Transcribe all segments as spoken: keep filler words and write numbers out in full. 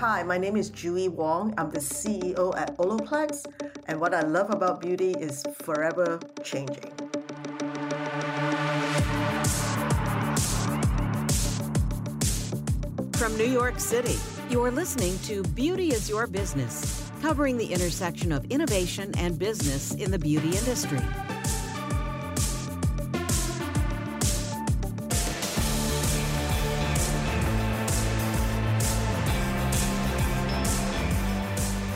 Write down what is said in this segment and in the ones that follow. Hi, my name is JuE Wong. I'm the C E O at Olaplex, and what I love about beauty is forever changing. From New York City, you're listening to Beauty is Your Business, covering the intersection of innovation and business in the beauty industry.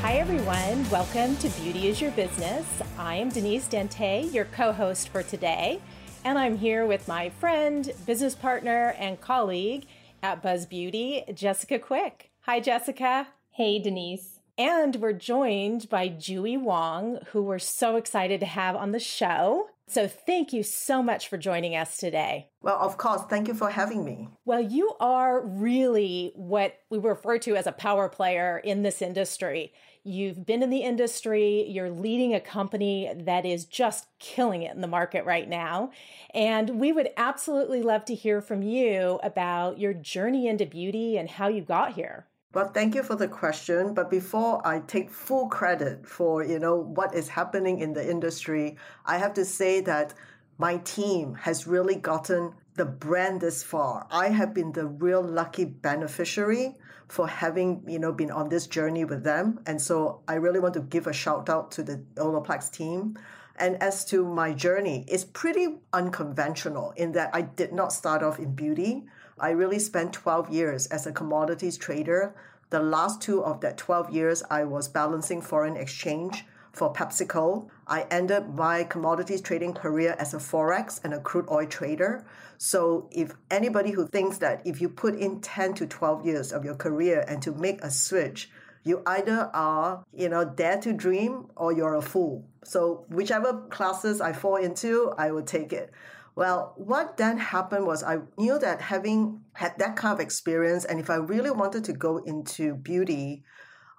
Hi everyone, welcome to Beauty is Your Business. I am Denise Dante, your co-host for today, and I'm here with my friend, business partner, and colleague at Buzz Beauty, Jessica Quick. Hi, Jessica. Hey, Denise. And we're joined by JuE Wong, who we're so excited to have on the show. So thank you so much for joining us today. Well, of course. Thank you for having me. Well, you are really what we refer to as a power player in this industry. You've been in the industry. You're leading a company that is just killing it in the market right now. And we would absolutely love to hear from you about your journey into beauty and how you got here. Well, thank you for the question. But before I take full credit for, you know, what is happening in the industry, I have to say that my team has really gotten the brand this far. I have been the real lucky beneficiary for having, you know, been on this journey with them. And so I really want to give a shout out to the Olaplex team. And as to my journey, it's pretty unconventional in that I did not start off in beauty. I really spent twelve years as a commodities trader. The last two of that twelve years, I was balancing foreign exchange for PepsiCo. I ended my commodities trading career as a forex and a crude oil trader. So if anybody who thinks that if you put in ten to twelve years of your career and to make a switch, you either are, you know, dare to dream or you're a fool. So whichever classes I fall into, I will take it. Well, what then happened was I knew that having had that kind of experience, and if I really wanted to go into beauty,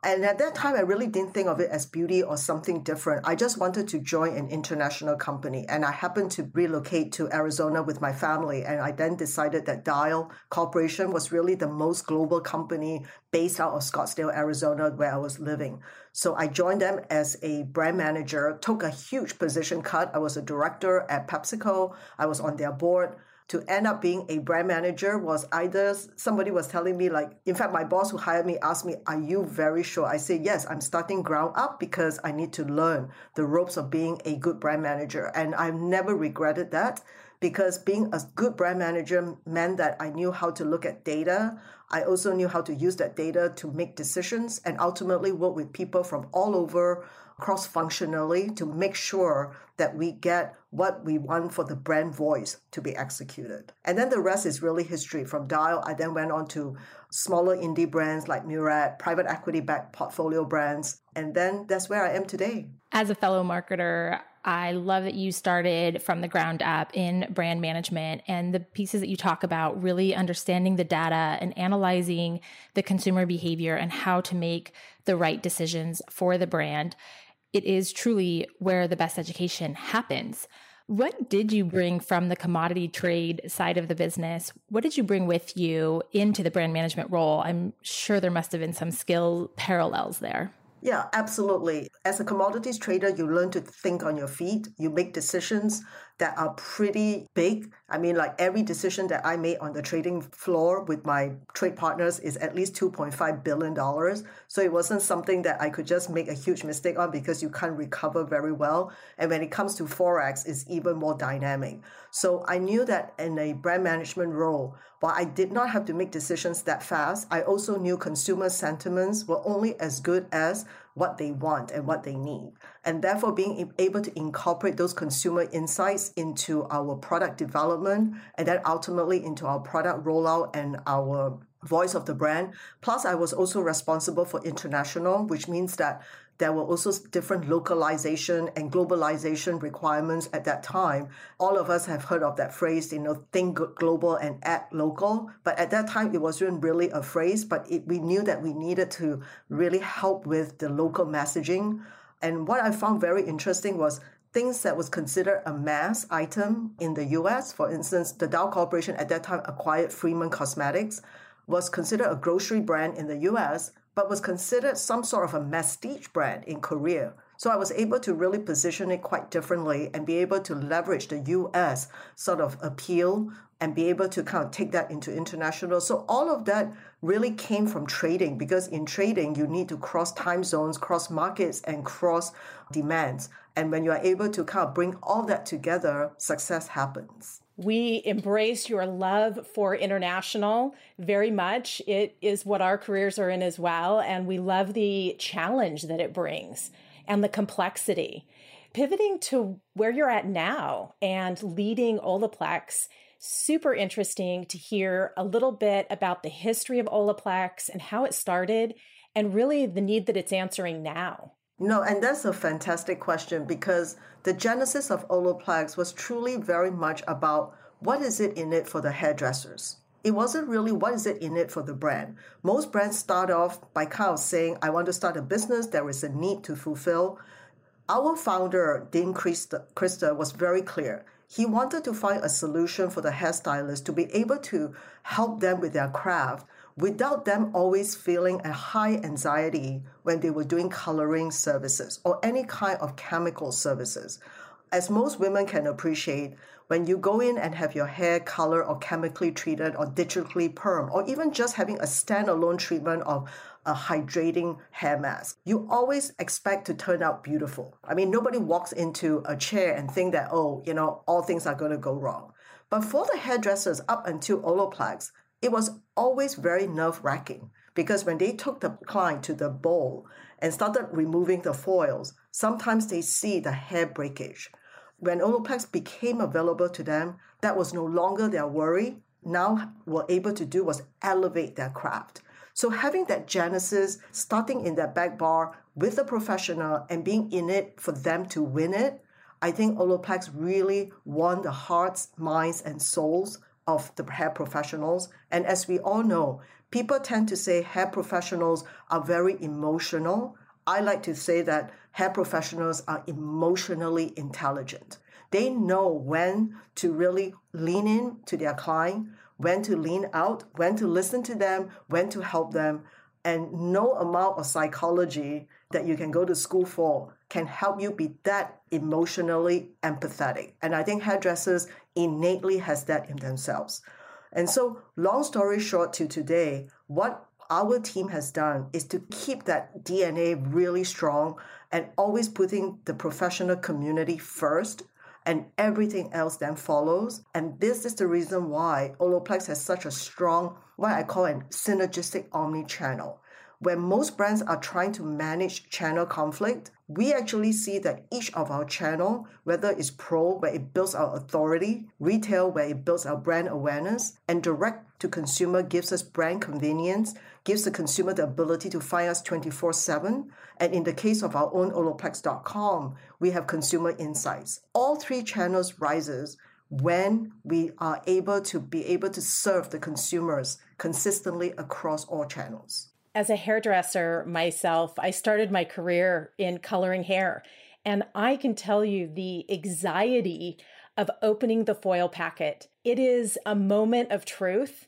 and at that time, I really didn't think of it as beauty or something different. I just wanted to join an international company. And I happened to relocate to Arizona with my family. And I then decided that Dial Corporation was really the most global company based out of Scottsdale, Arizona, where I was living. So I joined them as a brand manager, took a huge position cut. I was a director at PepsiCo. I was on their board. To end up being a brand manager was either somebody was telling me, like, in fact, my boss who hired me asked me, are you very sure? I say, yes, I'm starting ground up because I need to learn the ropes of being a good brand manager. And I've never regretted that because being a good brand manager meant that I knew how to look at data. I also knew how to use that data to make decisions and ultimately work with people from all over cross-functionally to make sure that we get what we want for the brand voice to be executed. And then the rest is really history. From Dial, I then went on to smaller indie brands like Murad, private equity-backed portfolio brands. And then that's where I am today. As a fellow marketer, I love that you started from the ground up in brand management, and the pieces that you talk about, really understanding the data and analyzing the consumer behavior and how to make the right decisions for the brand. It is truly where the best education happens. What did you bring from the commodity trade side of the business? What did you bring with you into the brand management role? I'm sure there must have been some skill parallels there. Yeah, absolutely. As a commodities trader, you learn to think on your feet. You make decisions that are pretty big. I mean, like every decision that I made on the trading floor with my trade partners is at least two point five billion dollars. So it wasn't something that I could just make a huge mistake on because you can't recover very well. And when it comes to Forex, it's even more dynamic. So I knew that in a brand management role, while I did not have to make decisions that fast, I also knew consumer sentiments were only as good as what they want and what they need. And therefore, being able to incorporate those consumer insights into our product development and then ultimately into our product rollout and our voice of the brand. Plus, I was also responsible for international, which means that there were also different localization and globalization requirements at that time. All of us have heard of that phrase, you know, think global and act local. But at that time, it wasn't really a phrase, but it, we knew that we needed to really help with the local messaging. And what I found very interesting was things that was considered a mass item in the U S. For instance, the Dow Corporation at that time acquired Freeman Cosmetics, was considered a grocery brand in the U S, but was considered some sort of a prestige brand in Korea. So I was able to really position it quite differently and be able to leverage the U S sort of appeal and be able to kind of take that into international. So all of that really came from trading, because in trading, you need to cross time zones, cross markets, and cross demands. And when you are able to kind of bring all that together, success happens. We embrace your love for international very much. It is what our careers are in as well. And we love the challenge that it brings and the complexity. Pivoting to where you're at now and leading Olaplex, super interesting to hear a little bit about the history of Olaplex and how it started and really the need that it's answering now. No, and that's a fantastic question, because the genesis of Olaplex was truly very much about what is it in it for the hairdressers. It wasn't really what is it in it for the brand. Most brands start off by kind of saying, I want to start a business, there is a need to fulfill. Our founder, Dean Krista, Krista was very clear. He wanted to find a solution for the hairstylists to be able to help them with their craft, without them always feeling a high anxiety when they were doing coloring services or any kind of chemical services. As most women can appreciate, when you go in and have your hair colored or chemically treated or digitally perm, or even just having a standalone treatment of a hydrating hair mask, you always expect to turn out beautiful. I mean, nobody walks into a chair and think that, oh, you know, all things are going to go wrong. But for the hairdressers up until Olaplex, it was always very nerve-wracking, because when they took the client to the bowl and started removing the foils, sometimes they see the hair breakage. When Olaplex became available to them, that was no longer their worry. Now what they were able to do was elevate their craft. So having that genesis, starting in that back bar with a professional and being in it for them to win it, I think Olaplex really won the hearts, minds, and souls of the hair professionals. And as we all know, people tend to say hair professionals are very emotional. I like to say that hair professionals are emotionally intelligent. They know when to really lean in to their client, when to lean out, when to listen to them, when to help them. And no amount of psychology that you can go to school for can help you be that emotionally empathetic. And I think hairdressers innately has that in themselves. And so long story short to today, what our team has done is to keep that D N A really strong and always putting the professional community first, and everything else then follows. And this is the reason why Olaplex has such a strong, what I call a synergistic omni-channel. Where most brands are trying to manage channel conflict, we actually see that each of our channel, whether it's pro, where it builds our authority, retail, where it builds our brand awareness, and direct to consumer gives us brand convenience, gives the consumer the ability to find us twenty-four seven. And in the case of our own Olaplex dot com, we have consumer insights. All three channels rises when we are able to be able to serve the consumers consistently across all channels. As a hairdresser myself, I started my career in coloring hair, and I can tell you the anxiety of opening the foil packet. It is a moment of truth,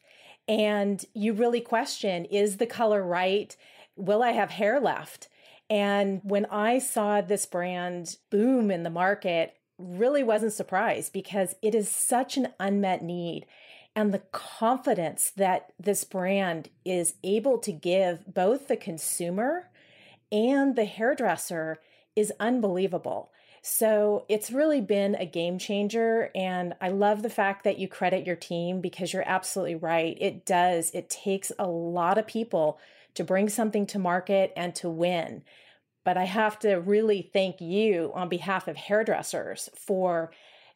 and you really question, is the color right? Will I have hair left? And when I saw this brand boom in the market, really wasn't surprised, because it is such an unmet need. And the confidence that this brand is able to give both the consumer and the hairdresser is unbelievable. So it's really been a game changer. And I love the fact that you credit your team, because you're absolutely right. It does. It takes a lot of people to bring something to market and to win. But I have to really thank you on behalf of hairdressers for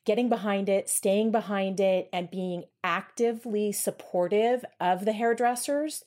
getting behind it, staying behind it, and being actively supportive of the hairdressers,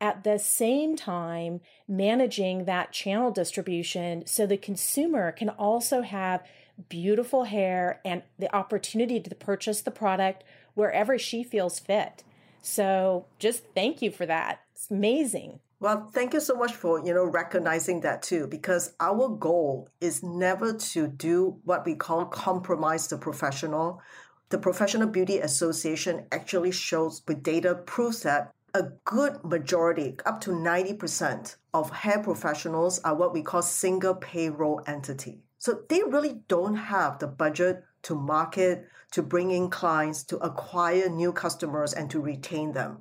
at the same time managing that channel distribution so the consumer can also have beautiful hair and the opportunity to purchase the product wherever she feels fit. So just thank you for that. It's amazing. Well, thank you so much for, you know, recognizing that too, because our goal is never to do what we call compromise the professional. The Professional Beauty Association actually shows with data proves that a good majority, up to ninety percent of hair professionals are what we call single payroll entity. So they really don't have the budget to market, to bring in clients, to acquire new customers, and to retain them.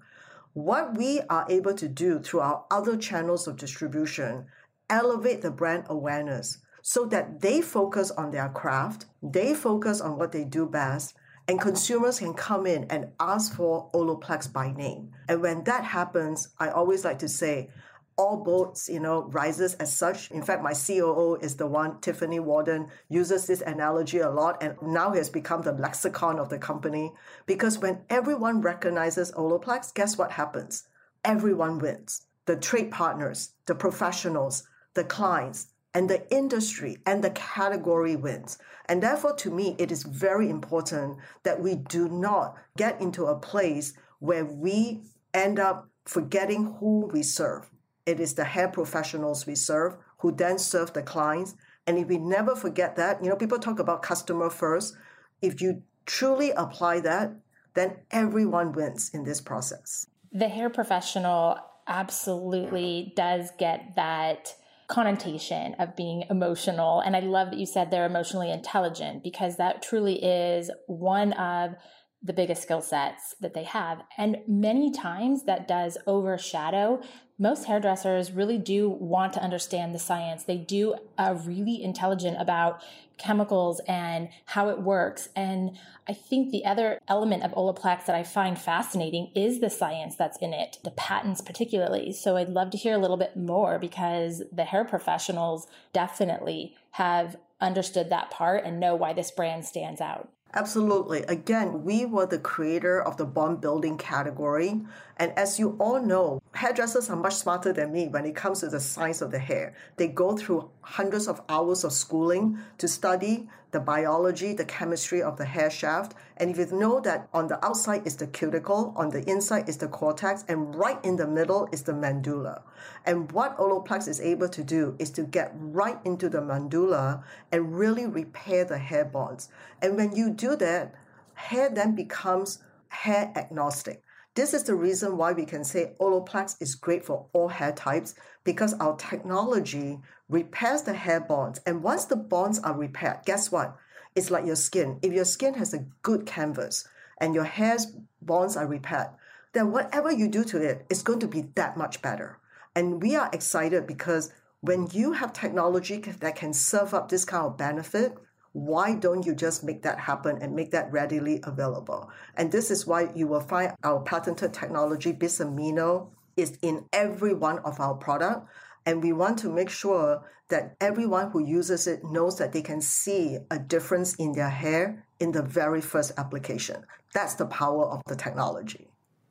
What we are able to do through our other channels of distribution, elevate the brand awareness so that they focus on their craft, they focus on what they do best, and consumers can come in and ask for Olaplex by name. And when that happens, I always like to say, all boats, you know, rises as such. In fact, my C O O is the one, Tiffany Warden, uses this analogy a lot, and now has become the lexicon of the company. Because when everyone recognizes Olaplex, guess what happens? Everyone wins. The trade partners, the professionals, the clients, and the industry and the category wins. And therefore, to me, it is very important that we do not get into a place where we end up forgetting who we serve. It is the hair professionals we serve who then serve the clients. And if we never forget that, you know, people talk about customer first. If you truly apply that, then everyone wins in this process. The hair professional absolutely does get that connotation of being emotional. And I love that you said they're emotionally intelligent, because that truly is one of the biggest skill sets that they have. And many times that does overshadow. Most hairdressers really do want to understand the science. They do are really intelligent about chemicals and how it works. And I think the other element of Olaplex that I find fascinating is the science that's in it, the patents particularly. So I'd love to hear a little bit more, because the hair professionals definitely have understood that part and know why this brand stands out. Absolutely. Again, we were the creator of the bond building category. And as you all know, hairdressers are much smarter than me when it comes to the science of the hair. They go through hundreds of hours of schooling to study the biology, the chemistry of the hair shaft. And if you know that on the outside is the cuticle, on the inside is the cortex, and right in the middle is the mandula. And what Olaplex is able to do is to get right into the mandula and really repair the hair bonds. And when you do do that, hair then becomes hair agnostic. This is the reason why we can say Olaplex is great for all hair types, because our technology repairs the hair bonds. And once the bonds are repaired, guess what? It's like your skin. If your skin has a good canvas and your hair's bonds are repaired, then whatever you do to it, it's going to be that much better. And we are excited because when you have technology that can serve up this kind of benefit, why don't you just make that happen and make that readily available? And this is why you will find our patented technology, Bisamino, is in every one of our products. And we want to make sure that everyone who uses it knows that they can see a difference in their hair in the very first application. That's the power of the technology.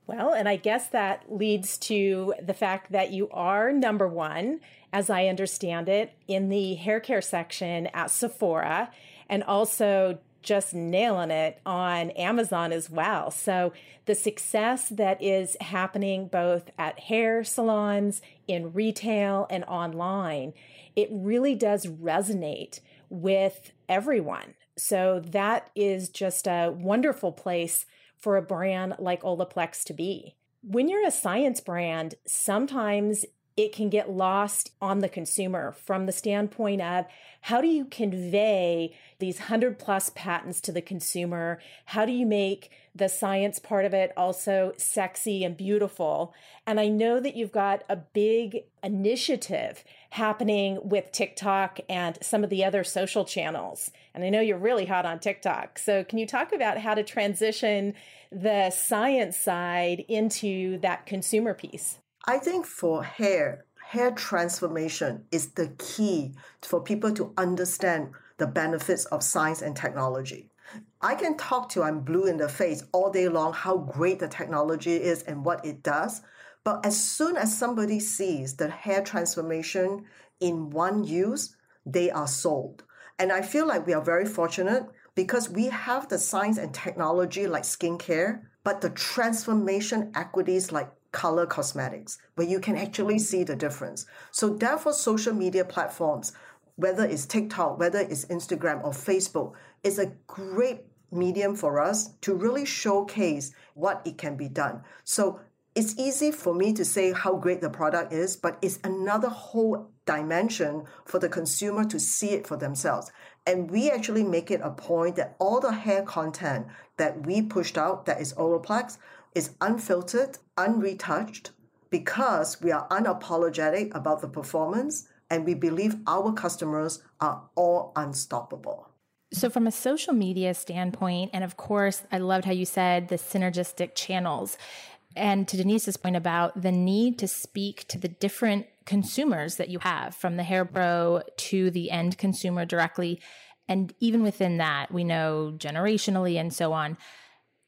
Well, and I guess that leads to the fact that you are number one, as I understand it, in the hair care section at Sephora, and also just nailing it on Amazon as well. So the success that is happening both at hair salons, in retail, and online, it really does resonate with everyone. So that is just a wonderful place for a brand like Olaplex to be. When you're a science brand, sometimes it can get lost on the consumer from the standpoint of, how do you convey these hundred plus patents to the consumer? How do you make the science part of it also sexy and beautiful? And I know that you've got a big initiative happening with TikTok and some of the other social channels. And I know you're really hot on TikTok. So can you talk about how to transition the science side into that consumer piece? I think for hair, hair transformation is the key for people to understand the benefits of science and technology. I can talk till I'm blue in the face all day long how great the technology is and what it does. But as soon as somebody sees the hair transformation in one use, they are sold. And I feel like we are very fortunate, because we have the science and technology like skincare, but the transformation equities like color cosmetics, where you can actually see the difference. So therefore, social media platforms, whether it's TikTok, whether it's Instagram or Facebook, is a great medium for us to really showcase what it can be done. So it's easy for me to say how great the product is, but it's another whole dimension for the consumer to see it for themselves. And we actually make it a point that all the hair content that we pushed out, that is Olaplex, is unfiltered, unretouched, because we are unapologetic about the performance and we believe our customers are all unstoppable. So from a social media standpoint, and of course, I loved how you said the synergistic channels. And to Denise's point about the need to speak to the different consumers that you have, from the hair pro to the end consumer directly. And even within that, we know generationally and so on.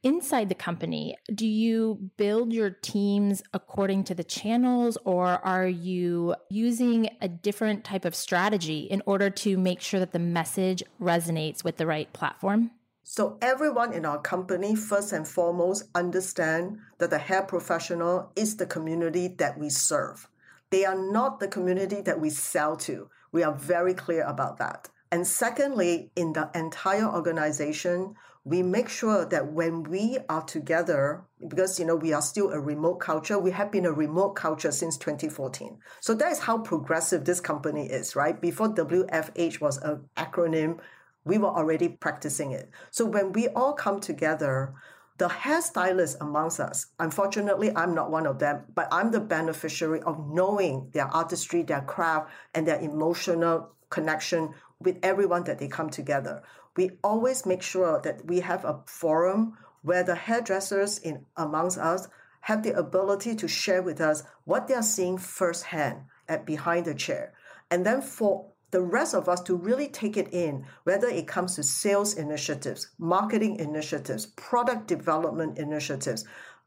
Inside the company, do you build your teams according to the channels, or are you using a different type of strategy in order to make sure that the message resonates with the right platform? So everyone in our company, first and foremost, understand that the hair professional is the community that we serve. They are not the community that we sell to. We are very clear about that. And secondly, in the entire organization, we make sure that when we are together, because, you know, we are still a remote culture, we have been a remote culture since twenty fourteen. So that is how progressive this company is, right? Before W F H was an acronym, we were already practicing it. So when we all come together, the hairstylists amongst us, unfortunately, I'm not one of them, but I'm the beneficiary of knowing their artistry, their craft, and their emotional connection with everyone that they come together. We always make sure that we have a forum where the hairdressers in amongst us have the ability to share with us what they are seeing firsthand at behind the chair. And then for the rest of us to really take it in, whether it comes to sales initiatives, marketing initiatives, product development initiatives,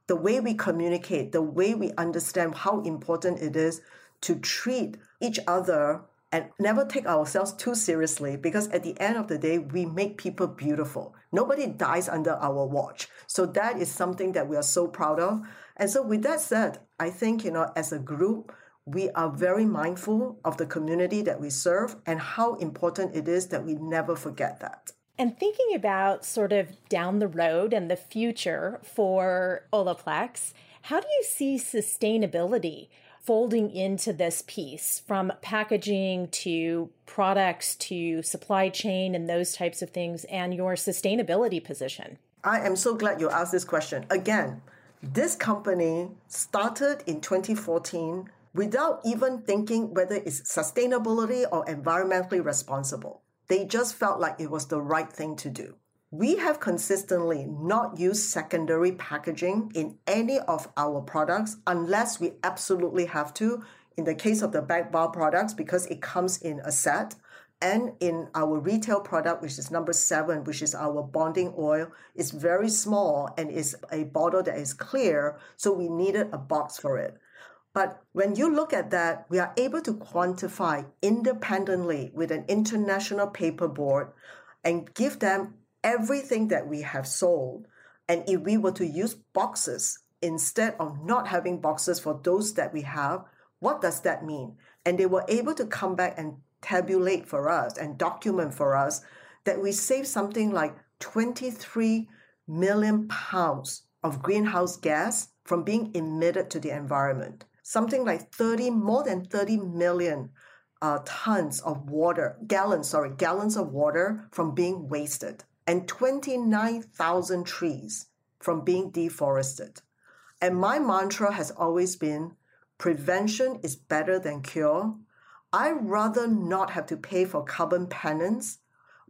the way we communicate, the way we understand how important it is to treat each other and never take ourselves too seriously, because at the end of the day, we make people beautiful. Nobody dies under our watch. So that is something that we are so proud of. And so with that said, I think, you know, as a group, we are very mindful of the community that we serve and how important it is that we never forget that. And thinking about sort of down the road and the future for Olaplex, how do you see sustainability folding into this piece, from packaging to products to supply chain and those types of things, and your sustainability position? I am so glad you asked this question. Again, this company started in twenty fourteen without even thinking whether it's sustainability or environmentally responsible. They just felt like it was the right thing to do. We have consistently not used secondary packaging in any of our products unless we absolutely have to, in the case of the back bar products, because it comes in a set. And in our retail product, which is number seven, which is our bonding oil, it's very small and is a bottle that is clear, so we needed a box for it. But when you look at that, we are able to quantify independently with an international paper board and give them everything that we have sold. And if we were to use boxes instead of not having boxes for those that we have, what does that mean? And they were able to come back and tabulate for us and document for us that we saved something like twenty-three million pounds of greenhouse gas from being emitted to the environment. Something like thirty, more than thirty million uh, tons of water, gallons, sorry, gallons of water from being wasted, and twenty-nine thousand trees from being deforested. And my mantra has always been, prevention is better than cure. I'd rather not have to pay for carbon penance,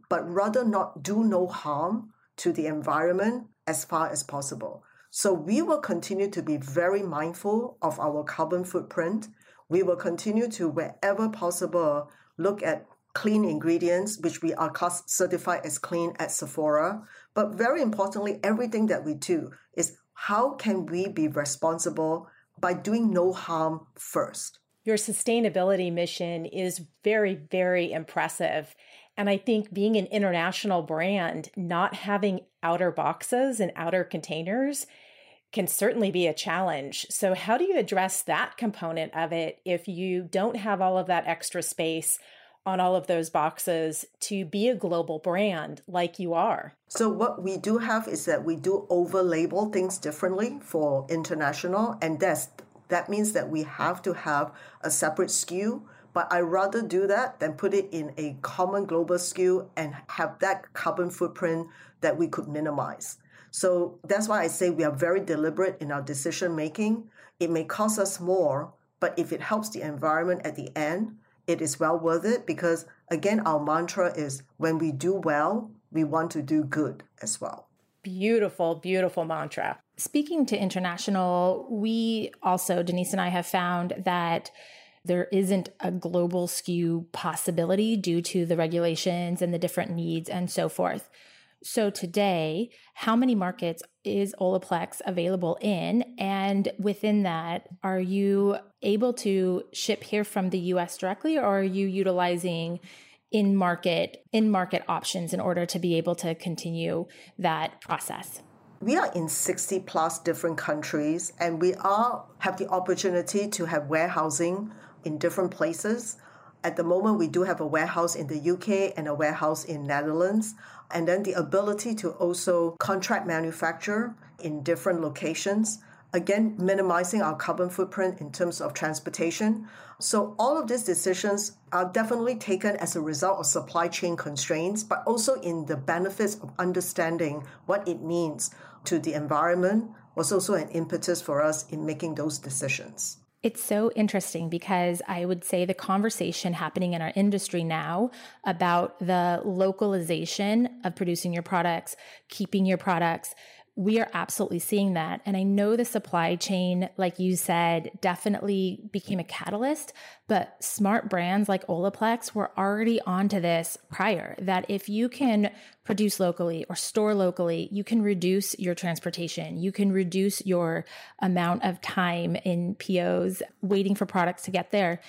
but rather not do no harm to the environment as far as possible. So we will continue to be very mindful of our carbon footprint. We will continue to, wherever possible, look at clean ingredients, which we are certified as clean at Sephora. But very importantly, everything that we do is how can we be responsible by doing no harm first. Your sustainability mission is very, very impressive. And I think being an international brand, not having outer boxes and outer containers can certainly be a challenge. So how do you address that component of it if you don't have all of that extra space on all of those boxes to be a global brand like you are. So what we do have is that we do over-label things differently for international, and that's, that means that we have to have a separate S K U, but I'd rather do that than put it in a common global S K U and have that carbon footprint that we could minimize. So that's why I say we are very deliberate in our decision-making. It may cost us more, but if it helps the environment at the end, it is well worth it because, again, our mantra is when we do well, we want to do good as well. Beautiful, beautiful mantra. Speaking to international, we also, Denise and I, have found that there isn't a global S K U possibility due to the regulations and the different needs and so forth. So today, how many markets is Olaplex available in? And within that, are you able to ship here from the U S directly, or are you utilizing in-market, in-market options in order to be able to continue that process? We are in sixty plus different countries, and we are have the opportunity to have warehousing in different places. At the moment, we do have a warehouse in the U K and a warehouse in Netherlands, and then the ability to also contract manufacture in different locations, again, minimizing our carbon footprint in terms of transportation. So all of these decisions are definitely taken as a result of supply chain constraints, but also in the benefits of understanding what it means to the environment was also an impetus for us in making those decisions. It's so interesting because I would say the conversation happening in our industry now about the localization of producing your products, keeping your products, we are absolutely seeing that. And I know the supply chain, like you said, definitely became a catalyst, but smart brands like Olaplex were already onto this prior, that if you can produce locally or store locally, you can reduce your transportation, you can reduce your amount of time in P Os waiting for products to get there.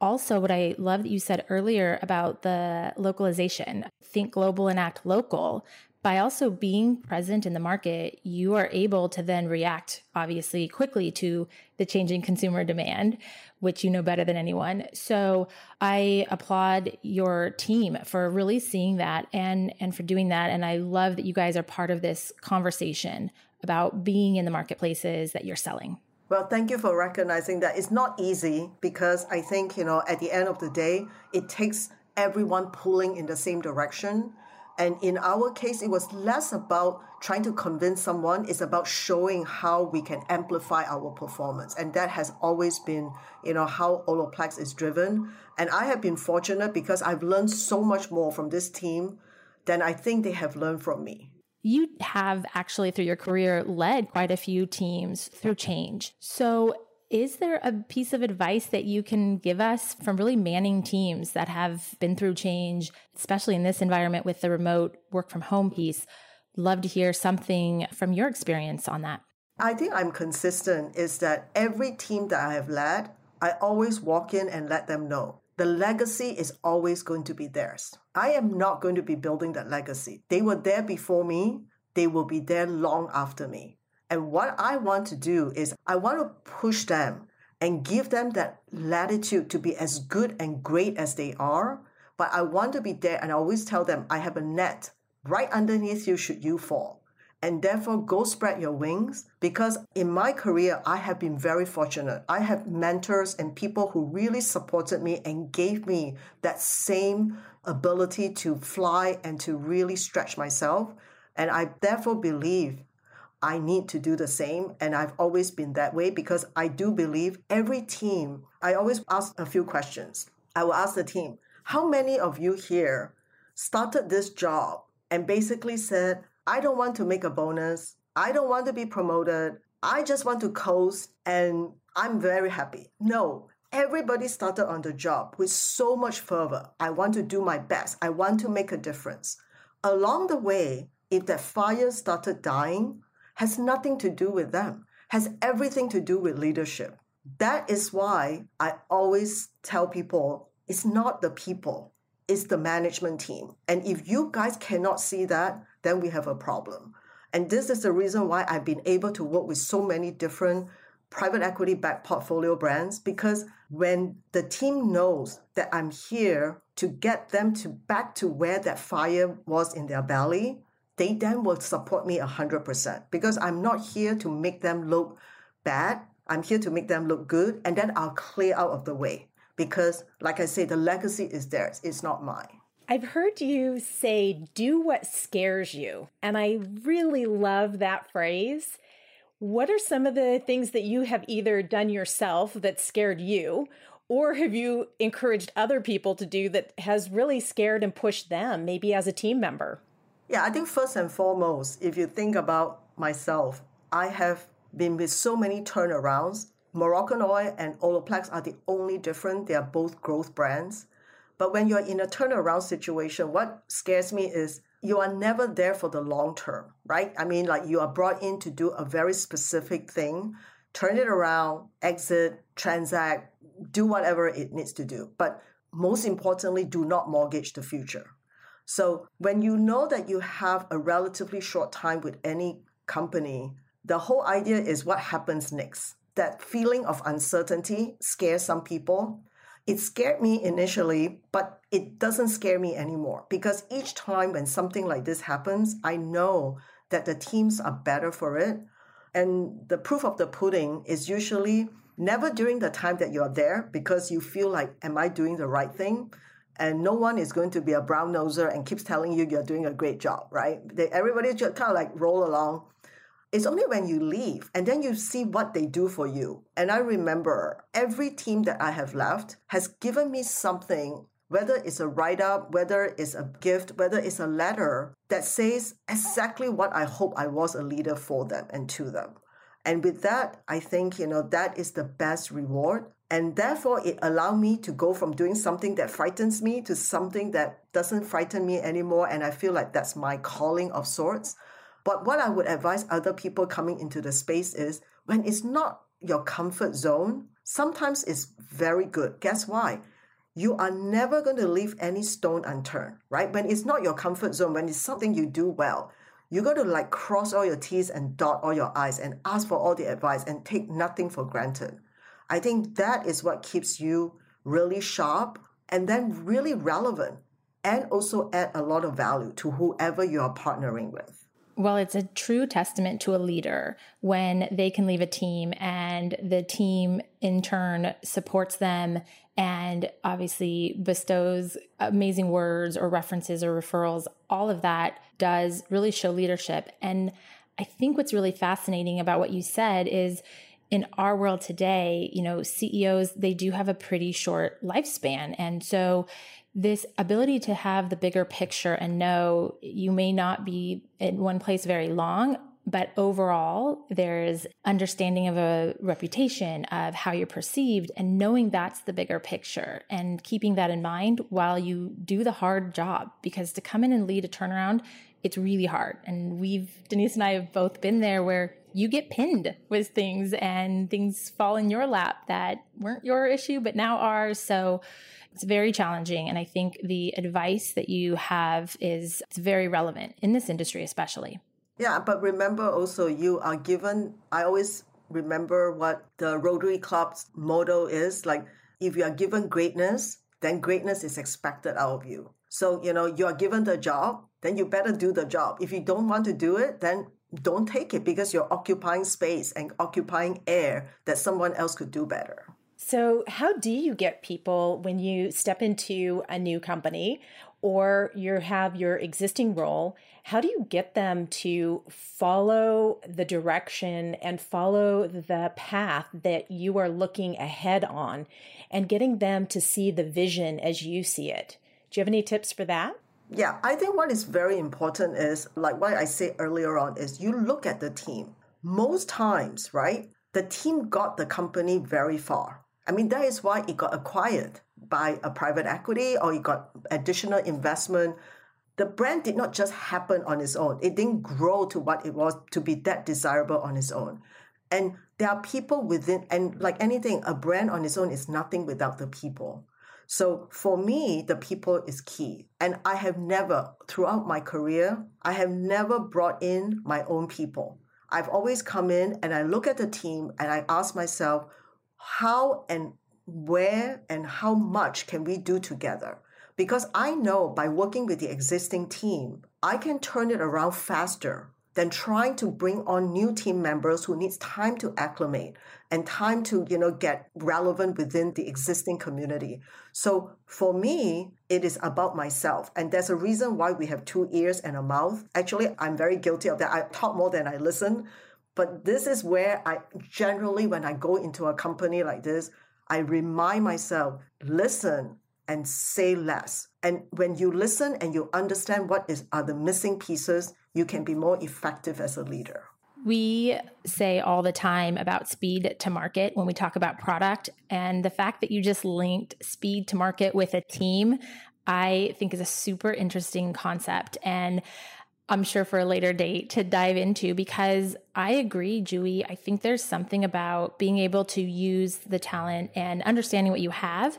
Also, what I love that you said earlier about the localization, think global and act local. By also being present in the market, you are able to then react, obviously, quickly to the changing consumer demand, which you know better than anyone. So I applaud your team for really seeing that and, and for doing that. And I love that you guys are part of this conversation about being in the marketplaces that you're selling. Well, thank you for recognizing that. It's not easy because I think, you know, at the end of the day, it takes everyone pulling in the same direction. And in our case, it was less about trying to convince someone. It's about showing how we can amplify our performance. And that has always been, you know, how Olaplex is driven. And I have been fortunate because I've learned so much more from this team than I think they have learned from me. You have actually, through your career, led quite a few teams through change. So is there a piece of advice that you can give us from really manning teams that have been through change, especially in this environment with the remote work from home piece? Love to hear something from your experience on that. I think I'm consistent is that every team that I have led, I always walk in and let them know the legacy is always going to be theirs. I am not going to be building that legacy. They were there before me. They will be there long after me. And what I want to do is I want to push them and give them that latitude to be as good and great as they are. But I want to be there and I always tell them, I have a net right underneath you should you fall. And therefore, go spread your wings. Because in my career, I have been very fortunate. I have mentors and people who really supported me and gave me that same ability to fly and to really stretch myself. And I therefore believe I need to do the same. And I've always been that way because I do believe every team, I always ask a few questions. I will ask the team, how many of you here started this job and basically said, I don't want to make a bonus. I don't want to be promoted. I just want to coast and I'm very happy. No, everybody started on the job with so much fervor. I want to do my best. I want to make a difference. Along the way, if that fire started dying, has nothing to do with them, has everything to do with leadership. That is why I always tell people, it's not the people, it's the management team. And if you guys cannot see that, then we have a problem. And this is the reason why I've been able to work with so many different private equity-backed portfolio brands, because when the team knows that I'm here to get them to back to where that fire was in their belly, they then will support me one hundred percent, because I'm not here to make them look bad. I'm here to make them look good, and then I'll clear out of the way, because like I say, the legacy is theirs. It's not mine. I've heard you say, do what scares you. And I really love that phrase. What are some of the things that you have either done yourself that scared you, or have you encouraged other people to do that has really scared and pushed them, maybe as a team member? Yeah, I think first and foremost, if you think about myself, I have been with so many turnarounds. Moroccan Oil and Olaplex are the only different. They are both growth brands. But when you're in a turnaround situation, what scares me is you are never there for the long term, right? I mean, like you are brought in to do a very specific thing, turn it around, exit, transact, do whatever it needs to do. But most importantly, do not mortgage the future. So when you know that you have a relatively short time with any company, the whole idea is what happens next. That feeling of uncertainty scares some people. It scared me initially, but it doesn't scare me anymore, because each time when something like this happens, I know that the teams are better for it. And the proof of the pudding is usually never during the time that you're there, because you feel like, am I doing the right thing? And no one is going to be a brown noser and keeps telling you you're doing a great job, right? They, everybody just kind of like roll along. It's only when you leave and then you see what they do for you. And I remember every team that I have left has given me something, whether it's a write-up, whether it's a gift, whether it's a letter that says exactly what I hope I was a leader for them and to them. And with that, I think, you know, that is the best reward. And therefore, it allowed me to go from doing something that frightens me to something that doesn't frighten me anymore. And I feel like that's my calling of sorts. But what I would advise other people coming into the space is, when it's not your comfort zone, sometimes it's very good. Guess why? You are never going to leave any stone unturned, right? When it's not your comfort zone, when it's something you do well, you're going to like cross all your T's and dot all your I's and ask for all the advice and take nothing for granted. I think that is what keeps you really sharp and then really relevant, and also add a lot of value to whoever you are partnering with. Well, it's a true testament to a leader when they can leave a team and the team in turn supports them and obviously bestows amazing words or references or referrals. All of that does really show leadership. And I think what's really fascinating about what you said is, in our world today, you know, C E Os, they do have a pretty short lifespan. And so this ability to have the bigger picture and know you may not be in one place very long, but overall, there's understanding of a reputation, of how you're perceived, and knowing that's the bigger picture and keeping that in mind while you do the hard job. Because to come in and lead a turnaround, it's really hard. And we've, Denise and I have both been there where you get pinned with things and things fall in your lap that weren't your issue, but now are. So it's very challenging. And I think the advice that you have is it's very relevant in this industry, especially. Yeah, but remember also you are given, I always remember what the Rotary Club's motto is, like, if you are given greatness, then greatness is expected out of you. So, you know, you are given the job, then you better do the job. If you don't want to do it, then don't take it, because you're occupying space and occupying air that someone else could do better. So how do you get people when you step into a new company or you have your existing role? How do you get them to follow the direction and follow the path that you are looking ahead on, and getting them to see the vision as you see it? Do you have any tips for that? Yeah, I think what is very important is, like what I said earlier on, is you look at the team. Most times, right, the team got the company very far. I mean, that is why it got acquired by a private equity or it got additional investment. The brand did not just happen on its own. It didn't grow to what it was to be that desirable on its own. And there are people within, and like anything, a brand on its own is nothing without the people. So for me, the people is key. And I have never, throughout my career, I have never brought in my own people. I've always come in and I look at the team and I ask myself, how and where and how much can we do together? Because I know by working with the existing team, I can turn it around faster than trying to bring on new team members who needs time to acclimate and time to, you know, get relevant within the existing community. So for me, it is about myself. And there's a reason why we have two ears and a mouth. Actually, I'm very guilty of that. I talk more than I listen. But this is where I generally, when I go into a company like this, I remind myself, listen and say less. And when you listen and you understand what is are the missing pieces, you can be more effective as a leader. We say all the time about speed to market when we talk about product. And the fact that you just linked speed to market with a team, I think is a super interesting concept. And I'm sure for a later date to dive into, because I agree, JuE. I think there's something about being able to use the talent and understanding what you have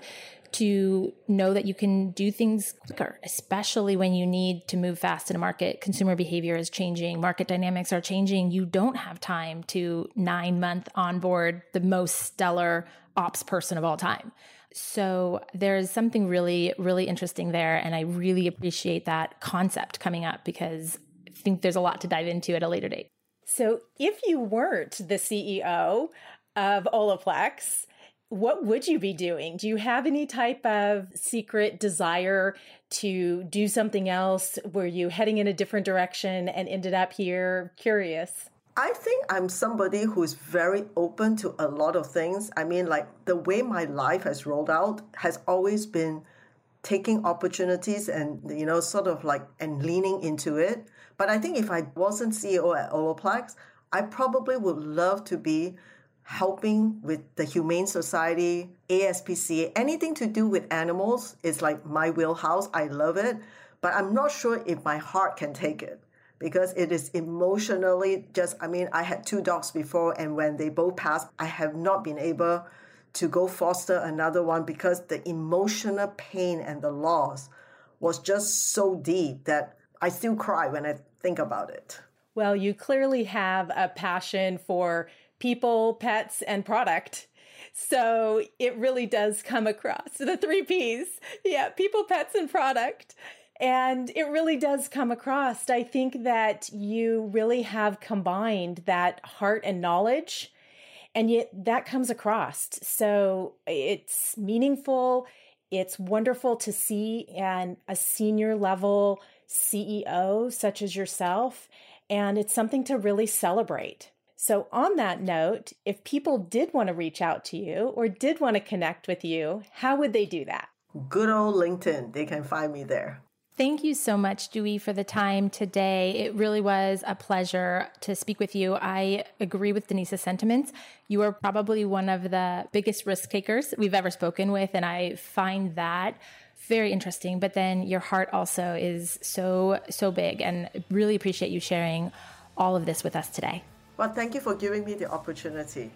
to know that you can do things quicker, especially when you need to move fast in a market. Consumer behavior is changing. Market dynamics are changing. You don't have time to nine month onboard the most stellar ops person of all time. So there's something really, really interesting there. And I really appreciate that concept coming up because I think there's a lot to dive into at a later date. So if you weren't the C E O of Olaplex, what would you be doing? Do you have any type of secret desire to do something else? Were you heading in a different direction and ended up here? Curious. I think I'm somebody who's very open to a lot of things. I mean, like the way my life has rolled out has always been taking opportunities and, you know, sort of like and leaning into it. But I think if I wasn't C E O at Olaplex, I probably would love to be helping with the Humane Society, A S P C A, anything to do with animals is like my wheelhouse. I love it, but I'm not sure if my heart can take it because it is emotionally just, I mean, I had two dogs before and when they both passed, I have not been able to go foster another one because the emotional pain and the loss was just so deep that I still cry when I think about it. Well, you clearly have a passion for people, pets, and product. So it really does come across. So the three Ps. Yeah, people, pets, and product. And it really does come across. I think that you really have combined that heart and knowledge, and yet that comes across. So it's meaningful. It's wonderful to see and a senior level C E O such as yourself. And it's something to really celebrate. So on that note, if people did want to reach out to you or did want to connect with you, how would they do that? Good old LinkedIn. They can find me there. Thank you so much, JuE, for the time today. It really was a pleasure to speak with you. I agree with Denise's sentiments. You are probably one of the biggest risk takers we've ever spoken with, and I find that very interesting. But then your heart also is so, so big, and really appreciate you sharing all of this with us today. Well, thank you for giving me the opportunity.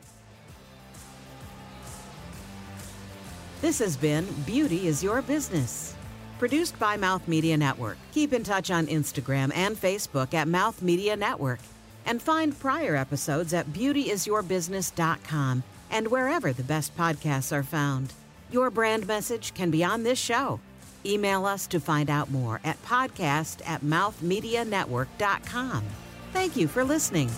This has been Beauty is Your Business, produced by Mouth Media Network. Keep in touch on Instagram and Facebook at Mouth Media Network and find prior episodes at beauty is your business dot com and wherever the best podcasts are found. Your brand message can be on this show. Email us to find out more at podcast at mouth media network dot com. Thank you for listening.